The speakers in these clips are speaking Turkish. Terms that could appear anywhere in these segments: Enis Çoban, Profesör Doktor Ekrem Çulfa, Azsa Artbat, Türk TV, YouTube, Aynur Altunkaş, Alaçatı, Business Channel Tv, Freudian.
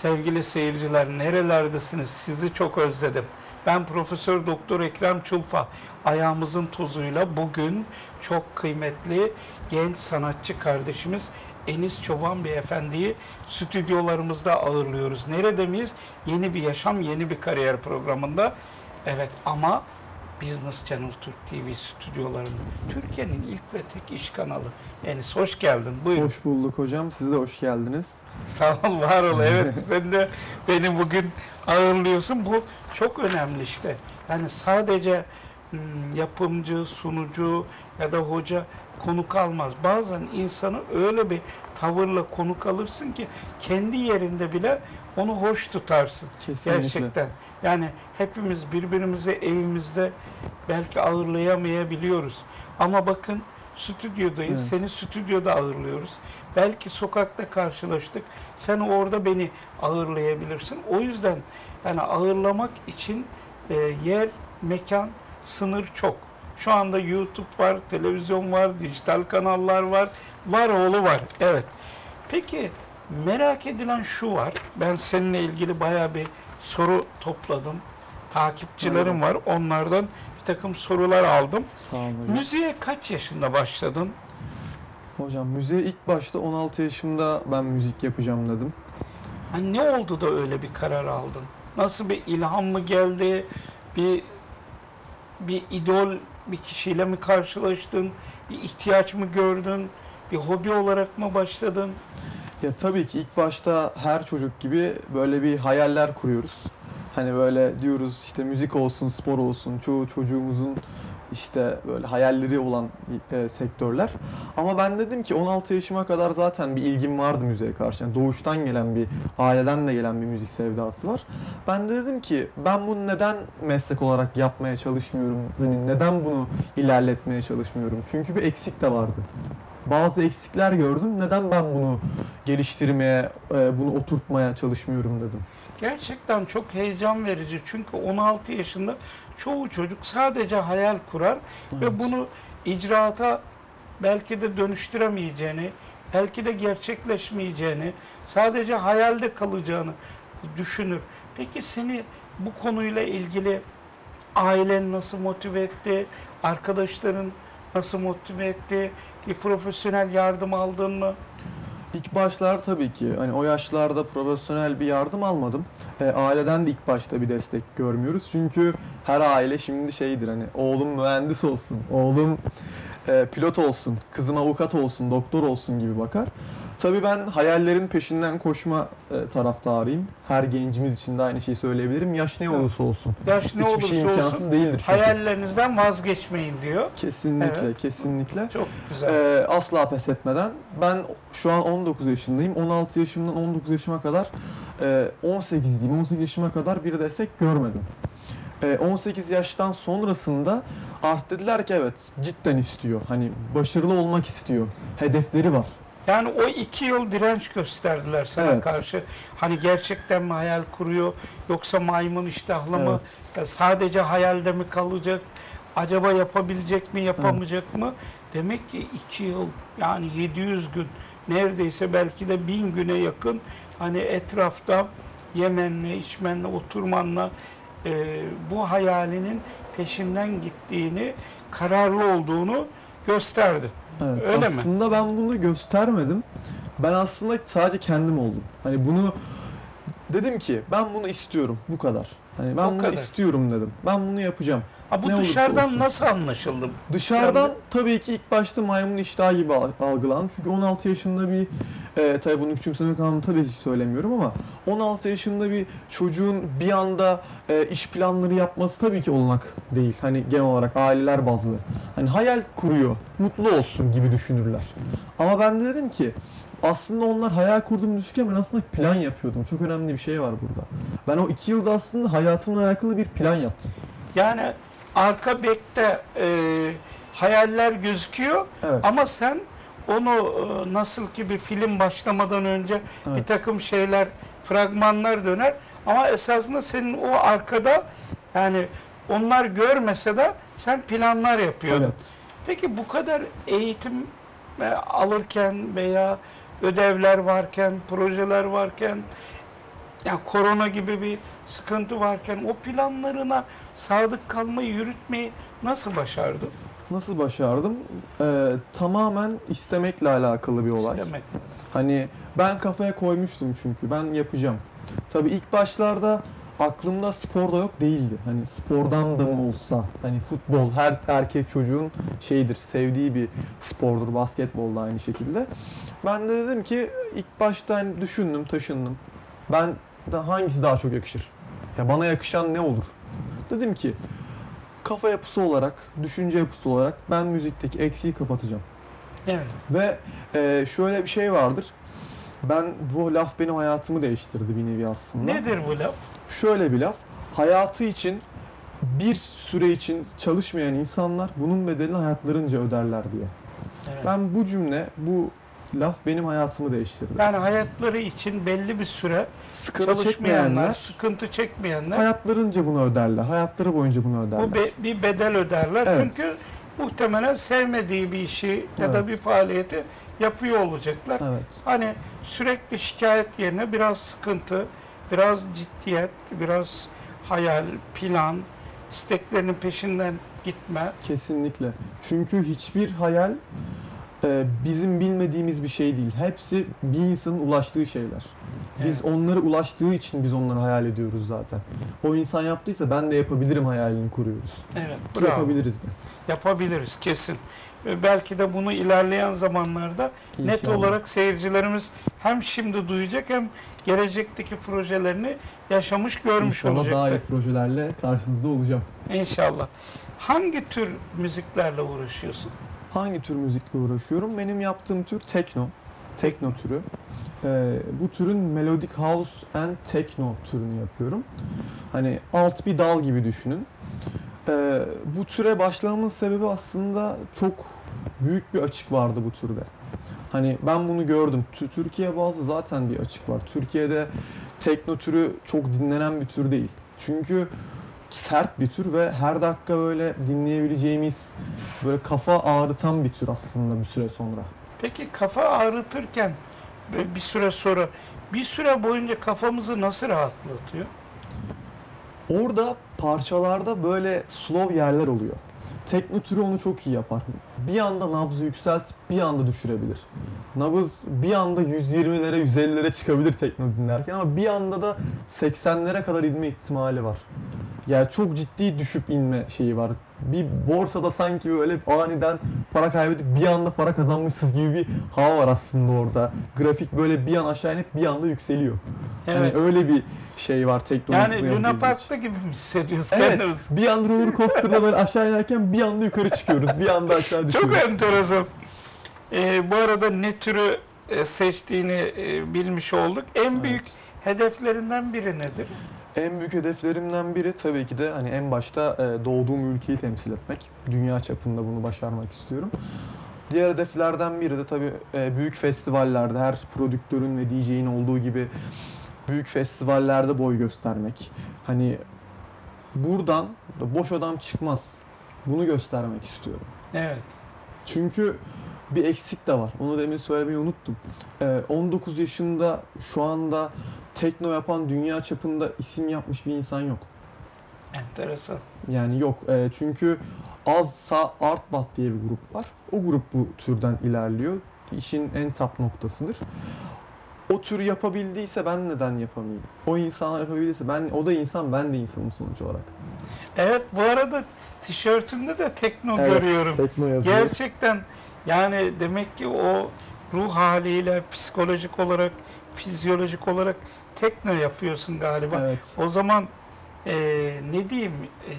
Sevgili seyirciler, nerelerdesiniz? Sizi çok özledim. Ben Profesör Doktor Ekrem Çulfa. Ayağımızın tozuyla bugün çok kıymetli genç sanatçı kardeşimiz Enis Çoban beyefendiyi stüdyolarımızda ağırlıyoruz. Nerede miyiz? Yeni bir yaşam, yeni bir kariyer programında. Evet ama Business Channel Türk TV stüdyolarında. Türkiye'nin ilk ve tek iş kanalı. Enis, hoş geldin. Buyurun. Hoş bulduk hocam. Siz de hoş geldiniz. Sağ ol, var ol. Evet, sen de beni bugün ağırlıyorsun. Bu çok önemli işte. Yani sadece yapımcı, sunucu ya da hoca konuk almaz. Bazen insanı öyle bir tavırla konuk alırsın ki kendi yerinde bile onu hoş tutarsın. Kesinlikle. Gerçekten. Yani hepimiz birbirimizi evimizde belki ağırlayamayabiliyoruz. Ama bakın stüdyodayız. Evet. Seni stüdyoda ağırlıyoruz. Belki sokakta karşılaştık. Sen orada beni ağırlayabilirsin. O yüzden yani ağırlamak için yer, mekan, sınır çok. Şu anda YouTube var, televizyon var, dijital kanallar var. Var oğlu var. Evet. Peki merak edilen şu var. Ben seninle ilgili bayağı bir soru topladım. Takipçilerim var. Onlardan bir takım sorular aldım. Sağ olun hocam. Müziğe kaç yaşında başladın? Hocam müziğe ilk başta 16 yaşımda ben müzik yapacağım dedim. Hani ne oldu da öyle bir karar aldın? Nasıl bir ilham mı geldi? Bir idol, bir kişiyle mi karşılaştın? Bir ihtiyaç mı gördün? Bir hobi olarak mı başladın? Ya tabii ki ilk başta her çocuk gibi böyle bir hayaller kuruyoruz. Hani böyle diyoruz işte müzik olsun, spor olsun, çoğu çocuğumuzun işte böyle hayalleri olan sektörler. Ama ben dedim ki 16 yaşıma kadar zaten bir ilgim vardı müziğe karşı. Yani doğuştan gelen bir, aileden de gelen bir müzik sevdası var. Ben de dedim ki ben bunu neden meslek olarak yapmaya çalışmıyorum? Yani neden bunu ilerletmeye çalışmıyorum? Çünkü bir eksik de vardı. Bazı eksikler gördüm. Neden ben bunu geliştirmeye, bunu oturtmaya çalışmıyorum dedim. Gerçekten çok heyecan verici. Çünkü 16 yaşında çoğu çocuk sadece hayal kurar, evet, ve bunu icraata belki de dönüştüremeyeceğini, belki de gerçekleşmeyeceğini, sadece hayalde kalacağını düşünür. Peki seni bu konuyla ilgili ailen nasıl motive etti, arkadaşların nasıl motive etti, bir profesyonel yardım aldın mı? İlk başlar tabii ki hani o yaşlarda profesyonel bir yardım almadım. Aileden de ilk başta bir destek görmüyoruz. Çünkü her aile şimdi şeydir hani oğlum mühendis olsun, oğlum pilot olsun, kızım avukat olsun, doktor olsun gibi bakar. Tabii ben hayallerin peşinden koşma taraftarıyım. Her gencimiz için de aynı şeyi söyleyebilirim. Yaş ne olursa olsun. Yaş ne olursa imkansız değildir. Hayallerinizden vazgeçmeyin diyor. Kesinlikle, evet, kesinlikle. Çok güzel. Asla pes etmeden. Ben şu an 19 yaşındayım. 16 yaşımdan 19 yaşıma kadar 18 diyeyim. 18 yaşıma kadar bir destek görmedim. 18 yaştan sonrasında artık dediler ki evet cidden istiyor. Hani başarılı olmak istiyor. Hedefleri var. Yani o 2 yıl direnç gösterdiler sana, evet, karşı. Hani gerçekten mi hayal kuruyor, yoksa maymun iştahlı mı? Evet. Sadece hayalde mi kalacak? Acaba yapabilecek mi, yapamayacak, evet, mı? Demek ki 2 yıl, yani 700 gün, neredeyse belki de 1000 güne yakın hani etrafta yemenle, içmenle, oturmanla bu hayalinin peşinden gittiğini, kararlı olduğunu gösterdi. Evet, öyle aslında mi? Ben bunu göstermedim. Ben aslında sadece kendim oldum. Hani bunu dedim ki ben bunu istiyorum, bu kadar. Hani ben bunu istiyorum dedim. Ben bunu yapacağım. Ha, bu ne dışarıdan nasıl anlaşıldı? Dışarıdan tabii ki ilk başta maymun iştahı gibi algılandım. Çünkü 16 yaşında bir tabii bunu küçümsemek anlamında tabii ki söylemiyorum ama 16 yaşında bir çocuğun bir anda iş planları yapması tabii ki olanak değil. Hani genel olarak aileler bazlı. Hani hayal kuruyor, mutlu olsun gibi düşünürler. Ama ben de dedim ki aslında onlar hayal kurduğumu düşünürken ben aslında plan yapıyordum. Çok önemli bir şey var burada. Ben o 2 yılda aslında hayatımla alakalı bir plan yaptım. Yani arka bekte hayaller gözüküyor, evet, ama sen onu nasıl ki bir film başlamadan önce, evet, bir takım şeyler, fragmanlar döner ama esasında senin o arkada, yani onlar görmese de sen planlar yapıyordun. Evet. Peki bu kadar eğitim alırken veya ödevler varken, projeler varken Ya korona gibi bir sıkıntı varken o planlarına sadık kalmayı, yürütmeyi nasıl başardın? Nasıl başardım? Tamamen istemekle alakalı bir olay. İstemek. Hani ben kafaya koymuştum çünkü ben yapacağım. Tabii ilk başlarda aklımda spor da yok değildi. Hani spordan da mı olsa, hani futbol her erkek çocuğun şeyidir, sevdiği bir spordur, basketbol da aynı şekilde. Ben de dedim ki ilk baştan düşündüm, taşındım. Ben de hangisi daha çok yakışır? Ya bana yakışan ne olur? Dedim ki kafa yapısı olarak, düşünce yapısı olarak ben müzikteki eksiği kapatacağım. Evet. Ve şöyle bir şey vardır. Bu laf benim hayatımı değiştirdi bir nevi aslında. Nedir bu laf? Şöyle bir laf. Hayatı için bir süre için çalışmayan insanlar bunun bedelini hayatlarınca öderler diye. Evet. Ben bu cümle, bu laf benim hayatımı değiştirdi. Yani hayatları için belli bir süre sıkıntı çekmeyenler hayatlarınca bunu öderler. Hayatları boyunca bunu öderler. Bu bir bedel öderler. Evet. Çünkü muhtemelen sevmediği bir işi ya da bir faaliyeti yapıyor olacaklar. Evet. Hani sürekli şikayet yerine biraz sıkıntı, biraz ciddiyet, biraz hayal, plan, isteklerinin peşinden gitme. Kesinlikle. Çünkü hiçbir hayal bizim bilmediğimiz bir şey değil. Hepsi bir insanın ulaştığı şeyler. Biz onlara ulaştığı için biz onları hayal ediyoruz zaten. O insan yaptıysa ben de yapabilirim hayalini kuruyoruz. Evet. Bravo. Yapabiliriz de. Yapabiliriz kesin. Belki de bunu ilerleyen zamanlarda İnşallah. Net olarak seyircilerimiz hem şimdi duyacak hem gelecekteki projelerini yaşamış, görmüş olacaklar. İnşallah daha iyi projelerle karşınızda olacağım. İnşallah. Hangi tür müziklerle uğraşıyorsun? Hangi tür müzikle uğraşıyorum? Benim yaptığım tür tekno. Tekno türü. Bu türün melodic house and tekno türünü yapıyorum. Hani alt bir dal gibi düşünün. Bu türe başlamamın sebebi aslında çok büyük bir açık vardı bu türde. Hani ben bunu gördüm. Türkiye bazı zaten bir açık var. Türkiye'de tekno türü çok dinlenen bir tür değil. Çünkü sert bir tür ve her dakika böyle dinleyebileceğimiz, böyle kafa ağrıtan bir tür aslında bir süre sonra. Peki kafa ağrıtırken bir süre boyunca kafamızı nasıl rahatlatıyor? Orada parçalarda böyle slow yerler oluyor. Tekno türü onu çok iyi yapar. Bir anda nabzı yükseltip bir anda düşürebilir. Nabız bir anda 120'lere, 150'lere çıkabilir tekno dinlerken ama bir anda da 80'lere kadar inme ihtimali var. Yani çok ciddi düşüp inme şeyi var. Bir borsada sanki böyle aniden para kaybedip bir anda para kazanmışsınız gibi bir hava var aslında orada. Grafik böyle bir an aşağı inip bir anda yükseliyor. Evet. Yani öyle bir şey var teknolojik. Yani Luna Park'ta gibi mi hissediyoruz kendimizi? Evet. Bir anda roller coaster'da böyle aşağı inerken bir anda yukarı çıkıyoruz. Bir anda aşağı düşüyoruz. Çok enteresan. Bu arada ne türü seçtiğini bilmiş olduk. En büyük hedeflerinden biri nedir? En büyük hedeflerimden biri tabii ki de hani en başta doğduğum ülkeyi temsil etmek. Dünya çapında bunu başarmak istiyorum. Diğer hedeflerden biri de tabii büyük festivallerde her prodüktörün ve DJ'in olduğu gibi büyük festivallerde boy göstermek. Hani buradan boş adam çıkmaz. Bunu göstermek istiyorum. Evet. Çünkü bir eksik de var. Onu demin söylemeyi unuttum. 19 yaşında şu anda tekno yapan, dünya çapında isim yapmış bir insan yok. Enteresan. Yani yok. Çünkü Azsa Artbat diye bir grup var. O grup bu türden ilerliyor. İşin en tap noktasıdır. O tür yapabildiyse ben neden yapamayayım? O insanlar yapabildiyse o da insan, ben de insanım sonuç olarak. Evet, bu arada tişörtünde de tekno görüyorum. Tekno yazıyor. Gerçekten yani demek ki o ruh haliyle psikolojik olarak, fizyolojik olarak tekno yapıyorsun galiba. Evet. O zaman ne diyeyim,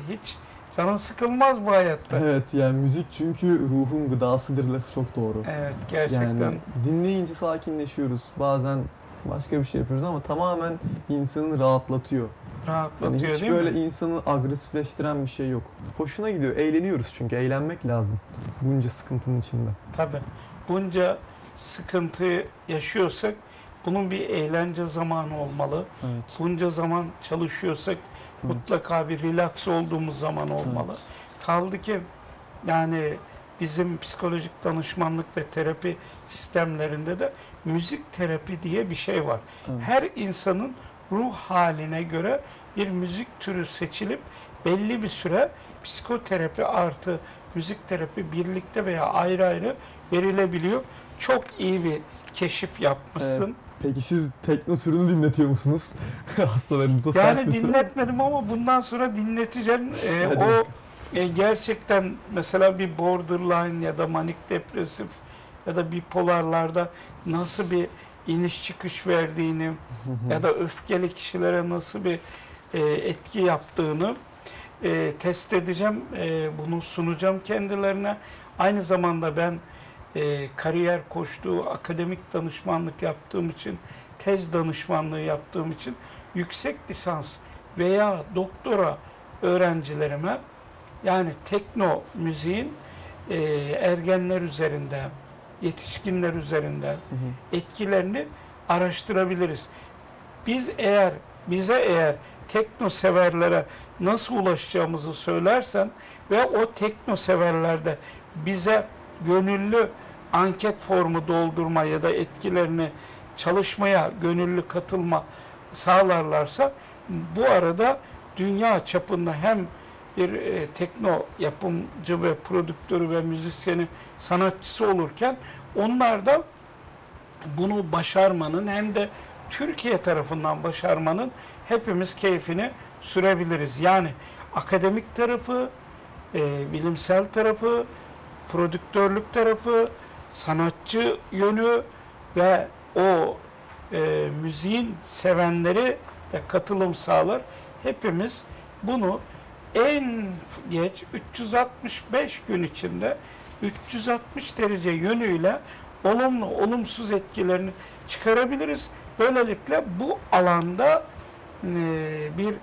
hiç canın sıkılmaz bu hayatta. Evet, yani müzik çünkü ruhun gıdasıdır lafı çok doğru. Evet, gerçekten. Yani dinleyince sakinleşiyoruz. Bazen başka bir şey yapıyoruz ama tamamen insanı rahatlatıyor. Rahatlatıyor yani, hiç değil böyle mi? İnsanı agresifleştiren bir şey yok. Hoşuna gidiyor. Eğleniyoruz çünkü. Eğlenmek lazım. Bunca sıkıntının içinde. Tabii. Bunca sıkıntı yaşıyorsak bunun bir eğlence zamanı olmalı. Evet. Bunca zaman çalışıyorsak mutlaka bir relax olduğumuz zaman olmalı. Evet. Kaldı ki yani bizim psikolojik danışmanlık ve terapi sistemlerinde de müzik terapi diye bir şey var. Evet. Her insanın ruh haline göre bir müzik türü seçilip belli bir süre psikoterapi artı müzik terapi birlikte veya ayrı ayrı verilebiliyor. Çok iyi bir keşif yapmışsın. Evet. Peki siz tekno türünü dinletiyor musunuz hastalarınıza? Yani dinletmedim ama bundan sonra dinleteceğim. Gerçekten mesela bir borderline ya da manik depresif ya da bipolarlarda nasıl bir iniş çıkış verdiğini ya da öfkeli kişilere nasıl bir etki yaptığını test edeceğim. Bunu sunacağım kendilerine. Aynı zamanda ben kariyer koçluğu, akademik danışmanlık yaptığım için, tez danışmanlığı yaptığım için yüksek lisans veya doktora öğrencilerime, yani tekno müziğin ergenler üzerinde, yetişkinler üzerinde etkilerini araştırabiliriz. Bize eğer tekno severlere nasıl ulaşacağımızı söylersen ve o tekno severlerde bize gönüllü anket formu doldurma ya da etkilerini çalışmaya gönüllü katılma sağlarlarsa, bu arada dünya çapında hem bir tekno yapımcı ve prodüktörü ve müzisyeni, sanatçısı olurken onlar da bunu başarmanın hem de Türkiye tarafından başarmanın hepimiz keyfini sürebiliriz. Yani akademik tarafı, bilimsel tarafı, prodüktörlük tarafı, sanatçı yönü ve o müziğin sevenleri de katılım sağlar. Hepimiz bunu en geç 365 gün içinde 360 derece yönüyle olumlu, olumsuz etkilerini çıkarabiliriz. Böylelikle bu alanda bir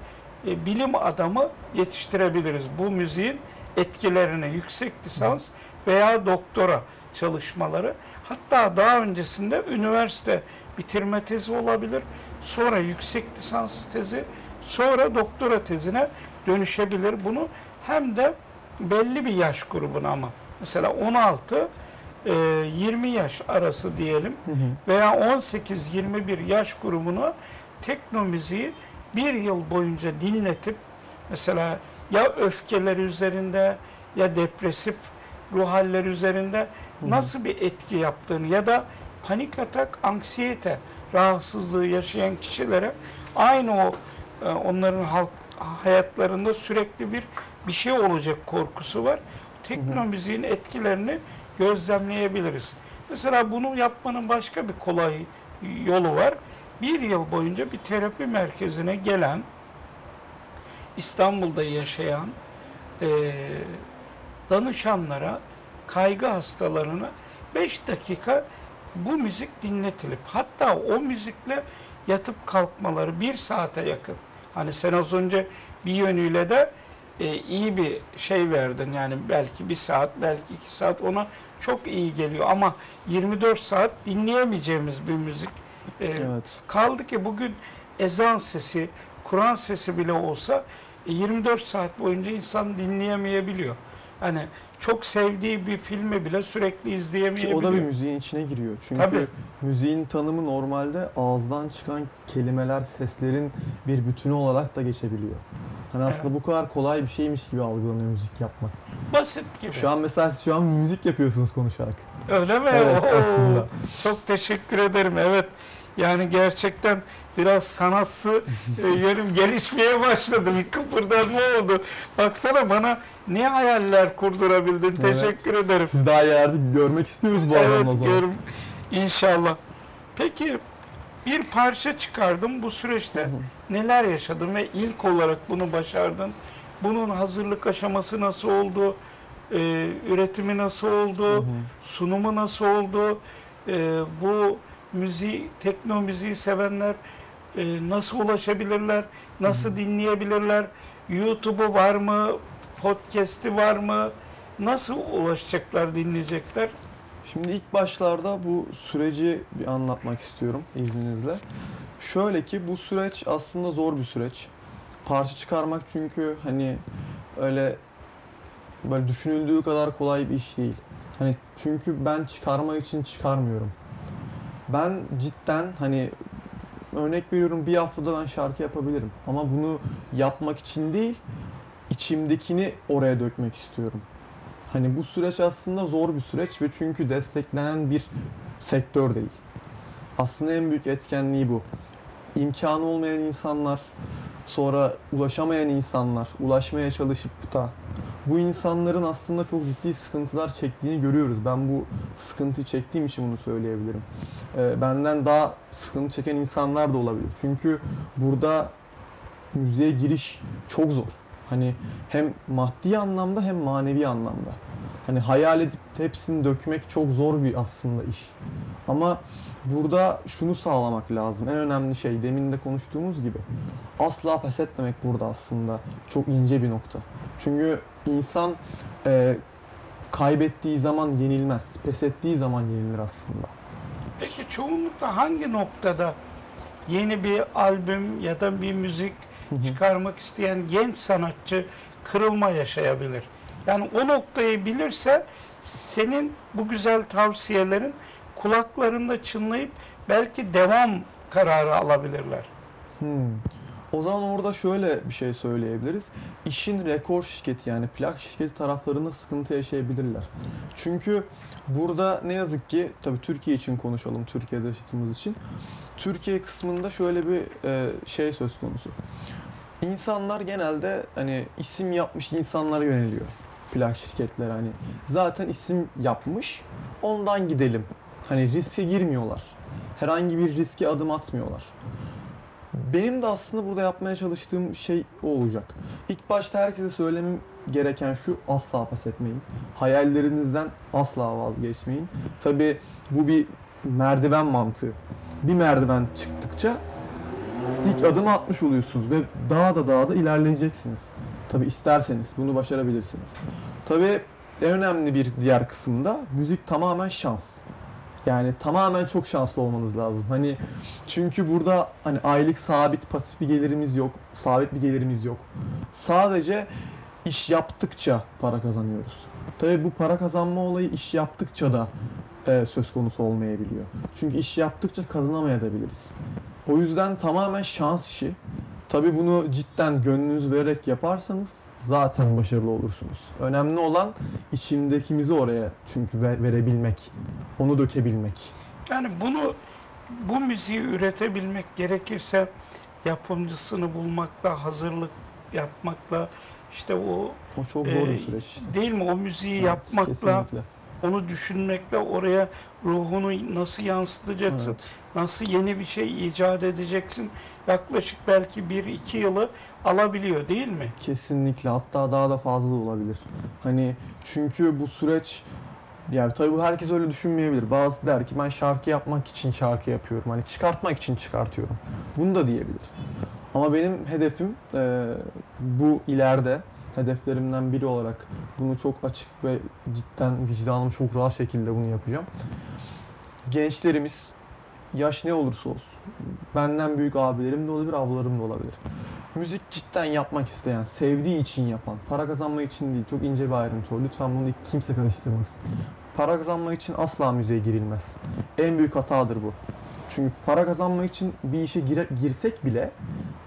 bilim adamı yetiştirebiliriz. Bu müziğin etkilerini yüksek lisans veya doktora çalışmaları, hatta daha öncesinde üniversite bitirme tezi olabilir, sonra yüksek lisans tezi, sonra doktora tezine dönüşebilir. Bunu hem de belli bir yaş grubuna, ama mesela 16-20 yaş arası diyelim veya 18-21 yaş grubuna tekno müziği bir yıl boyunca dinletip, mesela ya öfkeleri üzerinde ya depresif ruh halleri üzerinde nasıl bir etki yaptığını ya da panik atak, anksiyete rahatsızlığı yaşayan kişilere aynı o onların hayatlarında sürekli bir şey olacak korkusu var. Tekno müziğin etkilerini gözlemleyebiliriz. Mesela bunu yapmanın başka bir kolay yolu var. Bir yıl boyunca bir terapi merkezine gelen, İstanbul'da yaşayan danışanlara, kaygı hastalarına 5 dakika bu müzik dinletilip, hatta o müzikle yatıp kalkmaları 1 saate yakın. Hani sen az önce bir yönüyle de iyi bir şey verdin, yani belki 1 saat, belki 2 saat ona çok iyi geliyor ama 24 saat dinleyemeyeceğimiz bir müzik. Evet. Kaldı ki bugün ezan sesi, Kur'an sesi bile olsa 24 saat boyunca insan dinleyemeyebiliyor. Hani çok sevdiği bir filmi bile sürekli izleyemeyebiliyor. O da bir müziğin içine giriyor. Çünkü tabii, müziğin tanımı normalde ağızdan çıkan kelimeler, seslerin bir bütünü olarak da geçebiliyor. Hani aslında bu kadar kolay bir şeymiş gibi algılanıyor müzik yapmak. Basit gibi. Şu an mesela müzik yapıyorsunuz konuşarak. Öyle mi? Evet, aslında. Çok teşekkür ederim. Evet. Yani gerçekten biraz sanatsı yönüm gelişmeye başladı. Bir kıpırdanma oldu. Baksana bana ne hayaller kurdurabildin. Evet. Teşekkür ederim. Siz daha yerde görmek istiyoruz bu adamla. Evet, görürüm. İnşallah. Peki bir parça çıkardım. Bu süreçte neler yaşadın ve ilk olarak bunu başardın? Bunun hazırlık aşaması nasıl oldu? Üretimi nasıl oldu? Sunumu nasıl oldu? Bu müziği, tekno müziği sevenler nasıl ulaşabilirler, nasıl dinleyebilirler, YouTube'u var mı, podcast'i var mı, nasıl ulaşacaklar, dinleyecekler? Şimdi ilk başlarda bu süreci bir anlatmak istiyorum izninizle. Şöyle ki bu süreç aslında zor bir süreç. Parça çıkarmak çünkü hani öyle böyle düşünüldüğü kadar kolay bir iş değil. Hani çünkü ben çıkarmak için çıkarmıyorum. Ben cidden hani Örnek veriyorum, bir haftada ben şarkı yapabilirim. Ama bunu yapmak için değil, içimdekini oraya dökmek istiyorum. Hani bu süreç aslında zor bir süreç ve çünkü desteklenen bir sektör değil. Aslında en büyük etkenliği bu. İmkanı olmayan insanlar, sonra ulaşamayan insanlar, ulaşmaya çalışıp da bu insanların aslında çok ciddi sıkıntılar çektiğini görüyoruz. Ben bu sıkıntıyı çektiğim için bunu söyleyebilirim. Benden daha sıkıntı çeken insanlar da olabilir. Çünkü burada müziğe giriş çok zor. Hani hem maddi anlamda hem manevi anlamda. Hani hayal edip hepsini dökmek çok zor bir aslında iş. Ama burada şunu sağlamak lazım. En önemli şey, demin de konuştuğumuz gibi, asla pes etmemek burada aslında çok ince bir nokta. Çünkü insan kaybettiği zaman yenilmez, pes ettiği zaman yenilir aslında. Peki çoğunlukla hangi noktada yeni bir albüm ya da bir müzik çıkarmak isteyen genç sanatçı kırılma yaşayabilir? Yani o noktayı bilirse senin bu güzel tavsiyelerin kulaklarında çınlayıp belki devam kararı alabilirler. O zaman orada şöyle bir şey söyleyebiliriz. İşin rekor şirketi, yani plak şirketi taraflarında sıkıntı yaşayabilirler. Çünkü burada ne yazık ki, tabii Türkiye için konuşalım, Türkiye'de yaşadığımız için. Türkiye kısmında şöyle bir şey söz konusu. İnsanlar genelde hani isim yapmış insanlara yöneliyor. Plak şirketleri hani zaten isim yapmış, ondan gidelim. Hani riske girmiyorlar. Herhangi bir riske adım atmıyorlar. Benim de aslında burada yapmaya çalıştığım şey o olacak. İlk başta herkese söylemem gereken şu: asla pes etmeyin. Hayallerinizden asla vazgeçmeyin. Tabii bu bir merdiven mantığı. Bir merdiven çıktıkça ilk adımı atmış oluyorsunuz ve daha da ilerleyeceksiniz. Tabii isterseniz bunu başarabilirsiniz. Tabii en önemli bir diğer kısımda müzik tamamen şans. Yani tamamen çok şanslı olmanız lazım. Hani çünkü burada hani aylık sabit pasif bir gelirimiz yok. Sabit bir gelirimiz yok. Sadece iş yaptıkça para kazanıyoruz. Tabii bu para kazanma olayı iş yaptıkça da söz konusu olmayabiliyor. Çünkü iş yaptıkça kazanamayabiliriz. O yüzden tamamen şans işi. Tabii bunu cidden gönlünüzü vererek yaparsanız zaten başarılı olursunuz. Önemli olan içimdekimizi oraya çünkü verebilmek, onu dökebilmek. Yani bu müziği üretebilmek gerekirse yapımcısını bulmakla, hazırlık yapmakla, işte o çok zor bir süreç işte. Değil mi? O müziği yapmakla, kesinlikle. Onu düşünmekle, oraya ruhunu nasıl yansıtacaksın, nasıl yeni bir şey icat edeceksin, yaklaşık belki 1-2 yılı alabiliyor değil mi? Kesinlikle, hatta daha da fazla olabilir. Hani çünkü bu süreç, yani tabii bu herkes öyle düşünmeyebilir. Bazısı der ki ben şarkı yapmak için şarkı yapıyorum, hani çıkartmak için çıkartıyorum. Bunu da diyebilir. Ama benim hedefim bu ileride. Hedeflerimden biri olarak bunu çok açık ve cidden vicdanım çok rahat şekilde bunu yapacağım. Gençlerimiz, yaş ne olursa olsun, benden büyük abilerim de olabilir, ablalarım da olabilir. Müzik cidden yapmak isteyen, sevdiği için yapan, para kazanma için değil, çok ince bir ayrıntı o. Lütfen bunu kimse karıştırmasın. Para kazanmak için asla müziğe girilmez. En büyük hatadır bu. Çünkü para kazanmak için bir işe girsek bile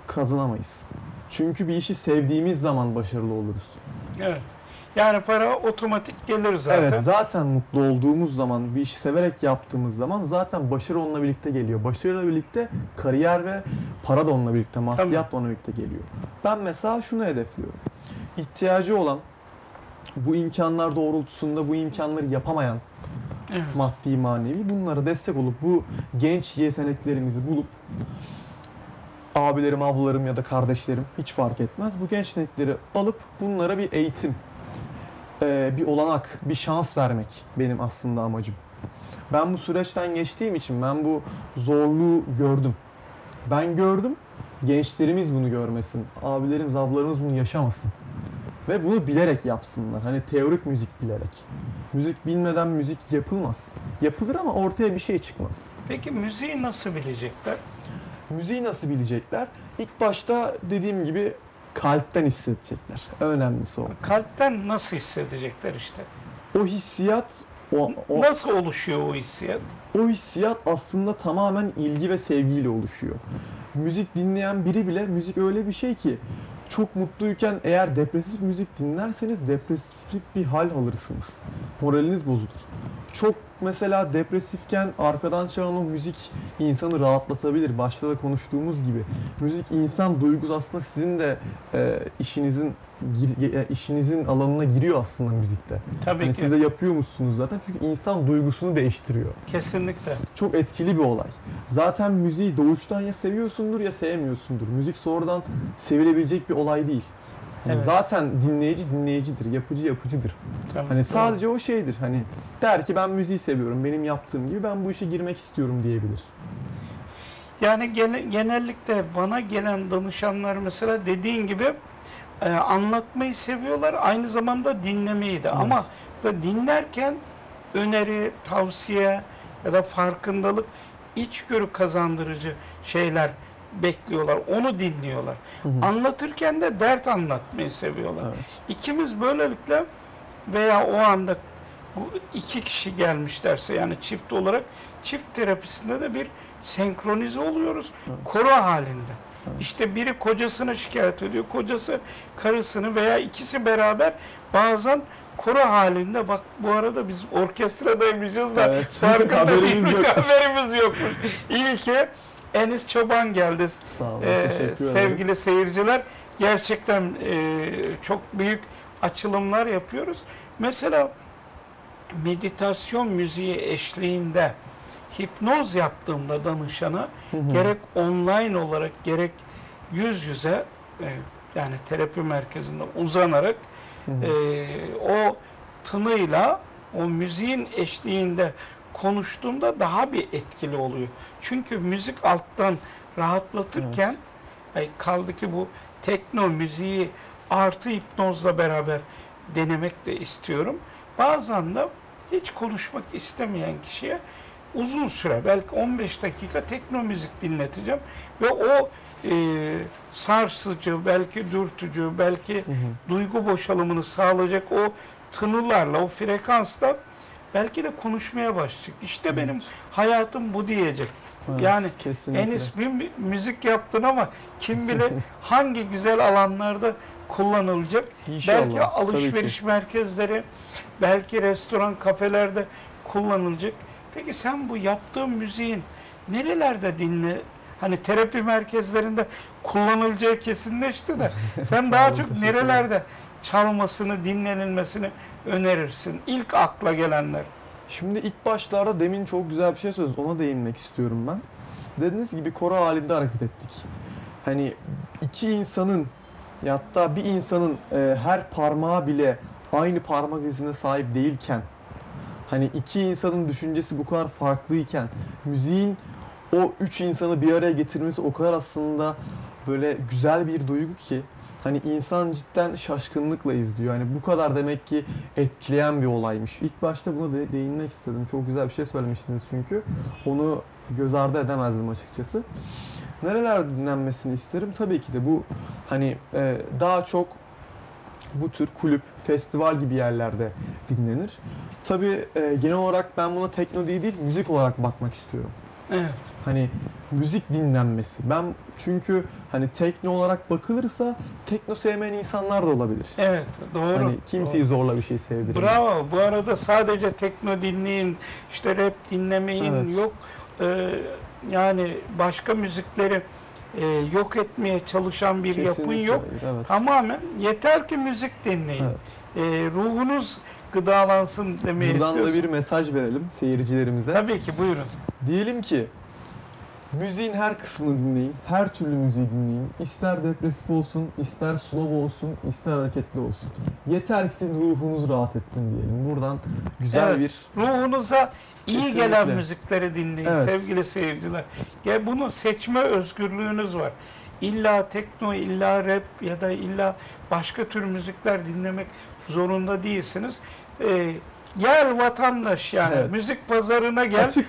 kazanamayız. Çünkü bir işi sevdiğimiz zaman başarılı oluruz. Evet. Yani para otomatik gelir zaten. Evet, zaten mutlu olduğumuz zaman, bir işi severek yaptığımız zaman zaten başarı onunla birlikte geliyor. Başarıyla birlikte kariyer ve para da onunla birlikte, maddiyat da onunla birlikte geliyor. Ben mesela şunu hedefliyorum. İhtiyacı olan, bu imkanlar doğrultusunda bu imkanları yapamayan, maddi manevi, bunlara destek olup bu genç yeteneklerimizi bulup abilerim, ablalarım ya da kardeşlerim hiç fark etmez. Bu gençlikleri alıp bunlara bir eğitim, bir olanak, bir şans vermek benim aslında amacım. Ben bu süreçten geçtiğim için ben bu zorluğu gördüm. Ben gördüm, gençlerimiz bunu görmesin. Abilerimiz, ablalarımız bunu yaşamasın. Ve bunu bilerek yapsınlar. Hani teorik müzik bilerek. Müzik bilmeden müzik yapılmaz. Yapılır ama ortaya bir şey çıkmaz. Peki müziği nasıl bilecekler? Müziği nasıl bilecekler? İlk başta dediğim gibi kalpten hissedecekler. Önemlisi o. Kalpten nasıl hissedecekler işte? O hissiyat Nasıl oluşuyor o hissiyat? O hissiyat aslında tamamen ilgi ve sevgiyle oluşuyor. Müzik dinleyen biri bile, müzik öyle bir şey ki çok mutluyken eğer depresif müzik dinlerseniz depresif bir hal alırsınız. Moraliniz bozulur. Çok mesela depresifken arkadan çalan o müzik insanı rahatlatabilir. Başta da konuştuğumuz gibi. Müzik insan duygusu, aslında sizin de işinizin alanına giriyor aslında müzikte. Tabii yani ki. Siz de yapıyormuşsunuz zaten. Çünkü insan duygusunu değiştiriyor. Kesinlikle. Çok etkili bir olay. Zaten müziği doğuştan ya seviyorsundur ya sevmiyorsundur. Müzik sonradan sevilebilecek bir olay değil. Evet. Zaten dinleyici dinleyicidir, yapıcı yapıcıdır. Tamam, hani sadece o şeydir. Hani der ki ben müziği seviyorum, benim yaptığım gibi ben bu işe girmek istiyorum diyebilir. Yani genellikle bana gelen danışanlar mesela dediğin gibi anlatmayı seviyorlar, aynı zamanda dinlemeyi de. Evet. Ama da dinlerken öneri, tavsiye ya da farkındalık, içgörü kazandırıcı şeyler bekliyorlar, onu dinliyorlar. Hı hı. Anlatırken de dert anlatmayı seviyorlar. Evet. İkimiz böylelikle veya o anda iki kişi gelmişlerse, yani çift olarak, çift terapisinde de bir senkronize oluyoruz. Evet. Koro halinde. Evet. İşte biri kocasını şikayet ediyor, kocası karısını veya ikisi beraber bazen koro halinde. Bak bu arada biz orkestradaymışız da evet, farkında değilmiş, haberimiz yokmuş. İlke Enis Çoban geldi. Sağ olun, sevgili seyirciler. Gerçekten çok büyük açılımlar yapıyoruz. Mesela meditasyon müziği eşliğinde hipnoz yaptığımda danışana, hı hı, gerek online olarak gerek yüz yüze yani terapi merkezinde uzanarak, hı hı, o tınıyla o müziğin eşliğinde konuştuğumda daha bir etkili oluyor. Çünkü müzik alttan rahatlatırken, evet, kaldı ki bu tekno müziği artı hipnozla beraber denemek de istiyorum. Bazen de hiç konuşmak istemeyen kişiye uzun süre, belki 15 dakika tekno müzik dinleteceğim ve o sarsıcı, belki dürtücü, belki, hı hı, duygu boşalımını sağlayacak o tınılarla, o frekansla belki de konuşmaya başlayacak. İşte, evet, benim hayatım bu diyecek. Evet, yani kesinlikle. Enis, bir müzik yaptın ama kim bilir hangi güzel alanlarda kullanılacak. İnşallah. Belki alışveriş merkezleri, belki restoran, kafelerde kullanılacak. Peki sen bu yaptığın müziğin nerelerde hani terapi merkezlerinde kullanılacağı kesinleşti de sen daha çok nerelerde çalmasını, dinlenilmesini önerirsin? İlk akla gelenler. Şimdi ilk başlarda demin çok güzel bir şey söylediniz. Ona değinmek istiyorum ben. Dediğiniz gibi koro halinde hareket ettik. Hani iki insanın, hatta bir insanın her parmağı bile aynı parmak izine sahip değilken, hani iki insanın düşüncesi bu kadar farklıyken, müziğin o üç insanı bir araya getirmesi o kadar aslında böyle güzel bir duygu ki, hani insan cidden şaşkınlıkla izliyor. Hani bu kadar demek ki etkileyen bir olaymış. İlk başta buna değinmek istedim. Çok güzel bir şey söylemiştiniz çünkü. Onu göz ardı edemezdim açıkçası. Nerelerde dinlenmesini isterim? Tabii ki de bu hani daha çok bu tür kulüp, festival gibi yerlerde dinlenir. Tabii genel olarak ben buna tekno değil, müzik olarak bakmak istiyorum. Evet. Hani müzik dinlenmesi. Ben çünkü hani tekno olarak bakılırsa tekno sevmeyen insanlar da olabilir. Evet, doğru. Hani kimseyi zorla bir şey sevdirmez. Bravo. Bu arada sadece tekno dinleyin, işte rap dinlemeyin, evet, yok yani başka müzikleri yok etmeye çalışan bir yapın yok. Evet. Tamamen yeter ki müzik dinleyin. Evet. Ruhunuz gıdalansın demeye istiyorsun. Buradan da bir mesaj verelim seyircilerimize. Tabii ki, buyurun. Diyelim ki müziğin her kısmını dinleyin, her türlü müziği dinleyin. İster depresif olsun, ister slow olsun, ister hareketli olsun. Yeter ki sizin ruhunuz rahat etsin diyelim. Buradan güzel, evet, bir... Ruhunuza kesinlikle iyi gelen müzikleri dinleyin, evet, sevgili seyirciler. Ya bunu seçme özgürlüğünüz var. İlla tekno, illa rap ya da illa başka tür müzikler dinlemek zorunda değilsiniz. Gel vatandaş yani, evet, müzik pazarına gel, seç.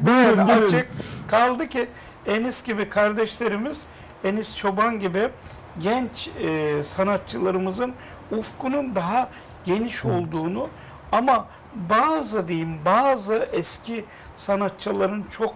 Buyurun, yani açık. Kaldı ki Enis gibi kardeşlerimiz, Enis Çoban gibi genç sanatçılarımızın ufkunun daha geniş olduğunu, ama bazı eski sanatçıların çok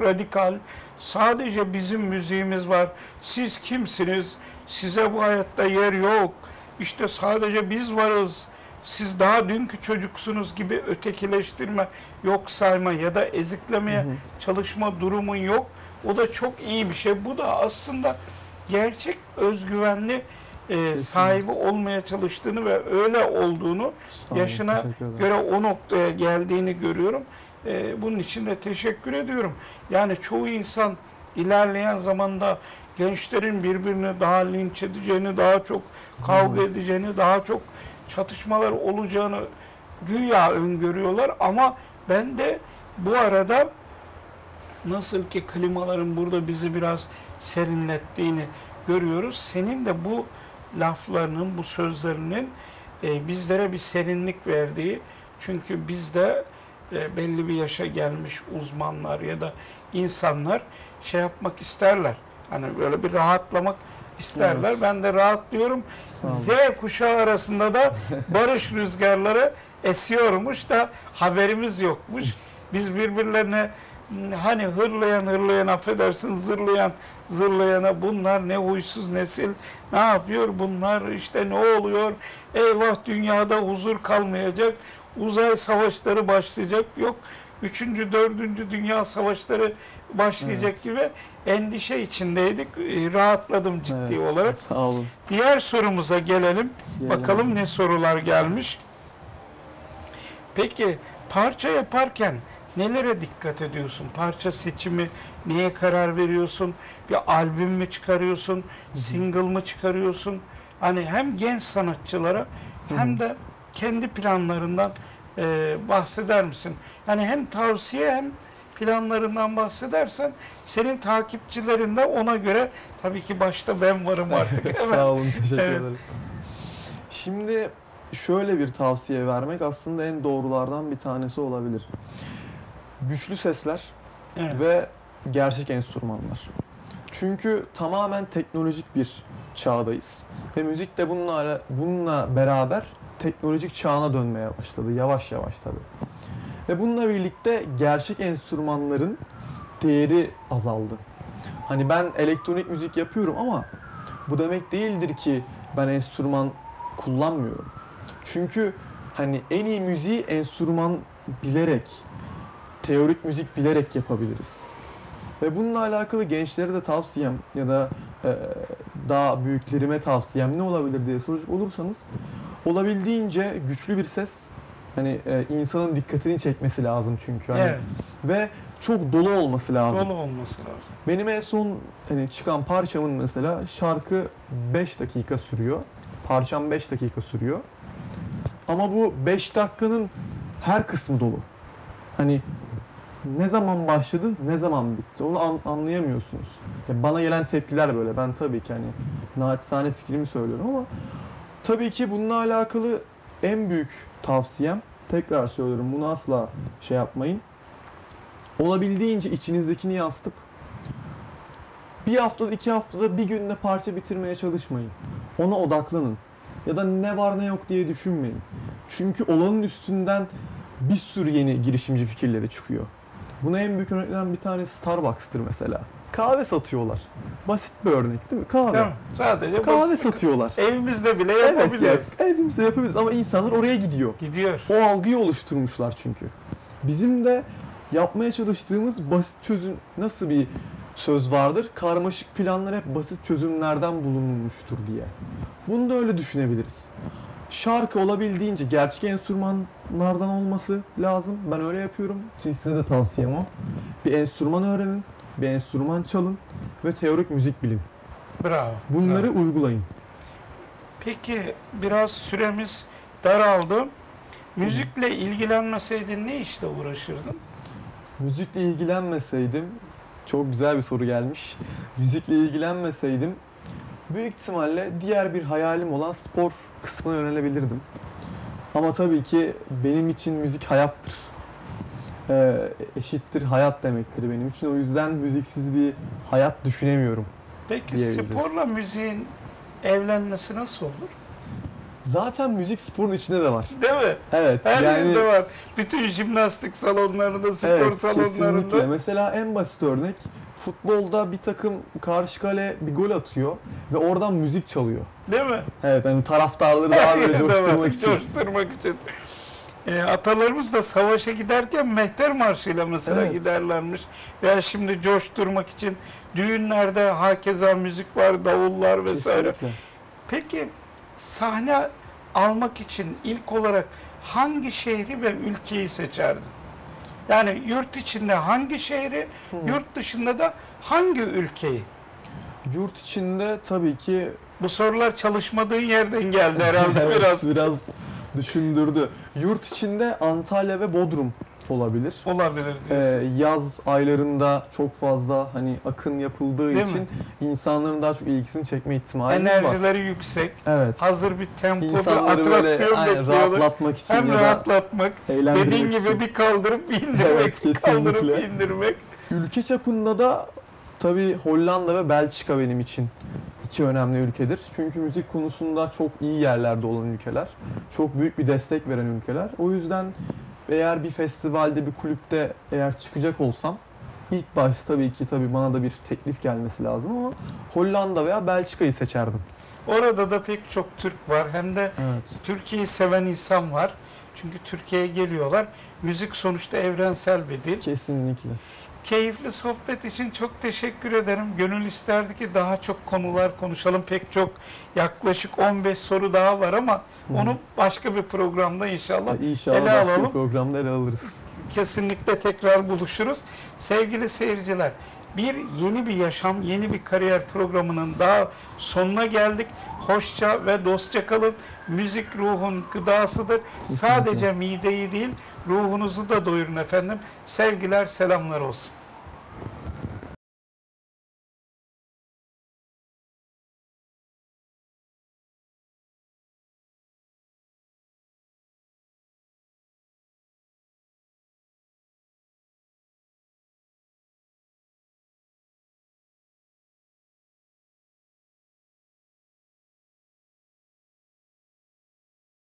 radikal, sadece bizim müziğimiz var, siz kimsiniz, size bu hayatta yer yok, işte sadece biz varız, siz daha dünkü çocuksunuz gibi ötekileştirme, yok sayma ya da eziklemeye çalışma durumun yok. O da çok iyi bir şey. Bu da aslında gerçek özgüvenli sahibi olmaya çalıştığını ve öyle olduğunu, yaşına göre o noktaya geldiğini görüyorum. Bunun için de teşekkür ediyorum. Yani çoğu insan ilerleyen zamanda gençlerin birbirini daha linç edeceğini, daha çok kavga edeceğini, daha çok çatışmalar olacağını güya öngörüyorlar. Ama ben de bu arada nasıl ki klimaların burada bizi biraz serinlettiğini görüyoruz. Senin de bu laflarının, bu sözlerinin bizlere bir serinlik verdiği, çünkü biz de belli bir yaşa gelmiş uzmanlar ya da insanlar şey yapmak isterler. Hani böyle bir rahatlamak isterler. Evet. Ben de rahatlıyorum. Z kuşağı arasında da barış rüzgarları esiyormuş da haberimiz yokmuş. Biz birbirlerine hani hırlayan hırlayan, affedersin, zırlayan zırlayana, bunlar ne huysuz nesil, ne yapıyor bunlar, işte ne oluyor, eyvah dünyada huzur kalmayacak, uzay savaşları başlayacak, yok 3. 4. dünya savaşları başlayacak gibi endişe içindeydik. Rahatladım ciddi olarak. Sağ olun. Diğer sorumuza gelelim. Bakalım ne sorular gelmiş. Peki parça yaparken nelere dikkat ediyorsun? Parça seçimi, neye karar veriyorsun? Bir albüm mü çıkarıyorsun? Single mı çıkarıyorsun? Hani hem genç sanatçılara hem de kendi planlarından bahseder misin? Yani hem tavsiye hem planlarından bahsedersen, senin takipçilerin de ona göre, tabii ki başta ben varım artık. Sağ olun, teşekkür ederim. Şimdi şöyle bir tavsiye vermek aslında en doğrulardan bir tanesi olabilir. Güçlü sesler ve gerçek enstrümanlar. Çünkü tamamen teknolojik bir çağdayız. Ve müzik de bununla beraber teknolojik çağına dönmeye başladı. Yavaş yavaş tabii. Ve bununla birlikte gerçek enstrümanların değeri azaldı. Hani ben elektronik müzik yapıyorum ama bu demek değildir ki ben enstrüman kullanmıyorum. Çünkü hani en iyi müziği enstrüman bilerek, teorik müzik bilerek yapabiliriz. Ve bununla alakalı gençlere de tavsiyem ya da daha büyüklerime tavsiyem ne olabilir diye soracak olursanız, olabildiğince güçlü bir ses, hani insanın dikkatini çekmesi lazım çünkü. Hani, ve çok dolu olması lazım. Dolu olması lazım. Benim en son hani çıkan parçamın mesela şarkı 5 dakika sürüyor. Parçam 5 dakika sürüyor. Ama bu 5 dakikanın her kısmı dolu. Hani ne zaman başladı, ne zaman bitti, onu anlayamıyorsunuz. Ya bana gelen tepkiler böyle. Ben tabii ki hani naçizane fikrimi söylüyorum ama tabii ki bununla alakalı en büyük tavsiyem, tekrar söylüyorum, bunu asla şey yapmayın. Olabildiğince içinizdekini yansıtıp bir haftada, iki haftada, bir günde parça bitirmeye çalışmayın. Ona odaklanın. Ya da ne var ne yok diye düşünmeyin. Çünkü olanın üstünden bir sürü yeni girişimci fikirleri çıkıyor. Buna en büyük örneklerden bir tanesi Starbucks'tır mesela. Kahve satıyorlar. Basit bir örnek değil mi? Kahve. Tamam, sadece kahve satıyorlar. Evimizde bile yapabiliriz. Evet, evimizde yapabiliriz ama insanlar oraya gidiyor. Gidiyor. O algıyı oluşturmuşlar çünkü. Bizim de yapmaya çalıştığımız basit çözüm, nasıl bir söz vardır? Karmaşık planlar hep basit çözümlerden bulunmuştur diye. Bunu da öyle düşünebiliriz. Şarkı olabildiğince gerçek enstrümanlardan olması lazım. Ben öyle yapıyorum. Size de tavsiyem o. Bir enstrüman öğrenin, bir enstrüman çalın ve teorik müzik bilin. Bravo. Bunları uygulayın. Peki biraz süremiz daraldı. Müzikle ilgilenmeseydin ne işle uğraşırdın? Müzikle ilgilenmeseydim, çok güzel bir soru gelmiş. Müzikle ilgilenmeseydim büyük ihtimalle diğer bir hayalim olan spor kısmına yönelebilirdim. Ama tabii ki benim için müzik hayattır. Eşittir hayat demektir benim için. O yüzden müziksiz bir hayat düşünemiyorum. Peki sporla müziğin evlenmesi nasıl olur? Zaten müzik sporun içinde de var. Değil mi? Evet. Her yerde var. Bütün jimnastik salonlarında, spor salonlarında. Kesinlikle. Mesela en basit örnek, futbolda bir takım karşı kale bir gol atıyor ve oradan müzik çalıyor. Değil mi? Evet, hani taraftarları daha böyle coşturmak için. Coşturmak için. Atalarımız da savaşa giderken mehter marşıyla mesela giderlermiş. Veya şimdi coşturmak için düğünlerde hakeza müzik var, davullar vesaire. Kesinlikle. Peki sahne almak için ilk olarak hangi şehri ve ülkeyi seçerdin? Yani yurt içinde hangi şehri, yurt dışında da hangi ülkeyi? Yurt içinde tabii ki... Bu sorular çalışmadığın yerden geldi herhalde. Evet, biraz düşündürdü. Yurt içinde Antalya ve Bodrum olabilir. Olabilir diyorsun. Yaz aylarında çok fazla hani akın yapıldığı değil için mi? İnsanların daha çok ilgisini çekme ihtimali var. Enerjileri yüksek. Evet. Hazır bir tempo, İnsanları bir atraksiyon bekliyorlar. Rahatlatmak için hem rahatlatmak, dediğin gibi için. Bir kaldırıp bir indirmek, evet, bir kaldırıp bir indirmek. Ülke çapında da tabii Hollanda ve Belçika benim için iki önemli ülkedir. Çünkü müzik konusunda çok iyi yerlerde olan ülkeler. Çok büyük bir destek veren ülkeler. O yüzden eğer bir festivalde, bir kulüpte eğer çıkacak olsam ilk başta tabii ki bana da bir teklif gelmesi lazım ama Hollanda veya Belçika'yı seçerdim. Orada da pek çok Türk var. Hem de Türkiye'yi seven insan var. Çünkü Türkiye'ye geliyorlar. Müzik sonuçta evrensel bir dil. Kesinlikle. Keyifli sohbet için çok teşekkür ederim. Gönül isterdi ki daha çok konular konuşalım. Pek çok yaklaşık 15 soru daha var ama onu başka bir programda inşallah ele alalım. Başka bir programda ele alırız. Kesinlikle tekrar buluşuruz. Sevgili seyirciler, yeni bir yaşam, yeni bir kariyer programının daha sonuna geldik. Hoşça ve dostça kalın. Müzik ruhun gıdasıdır. Sadece mideyi değil, ruhunuzu da doyurun efendim. Sevgiler, selamlar olsun.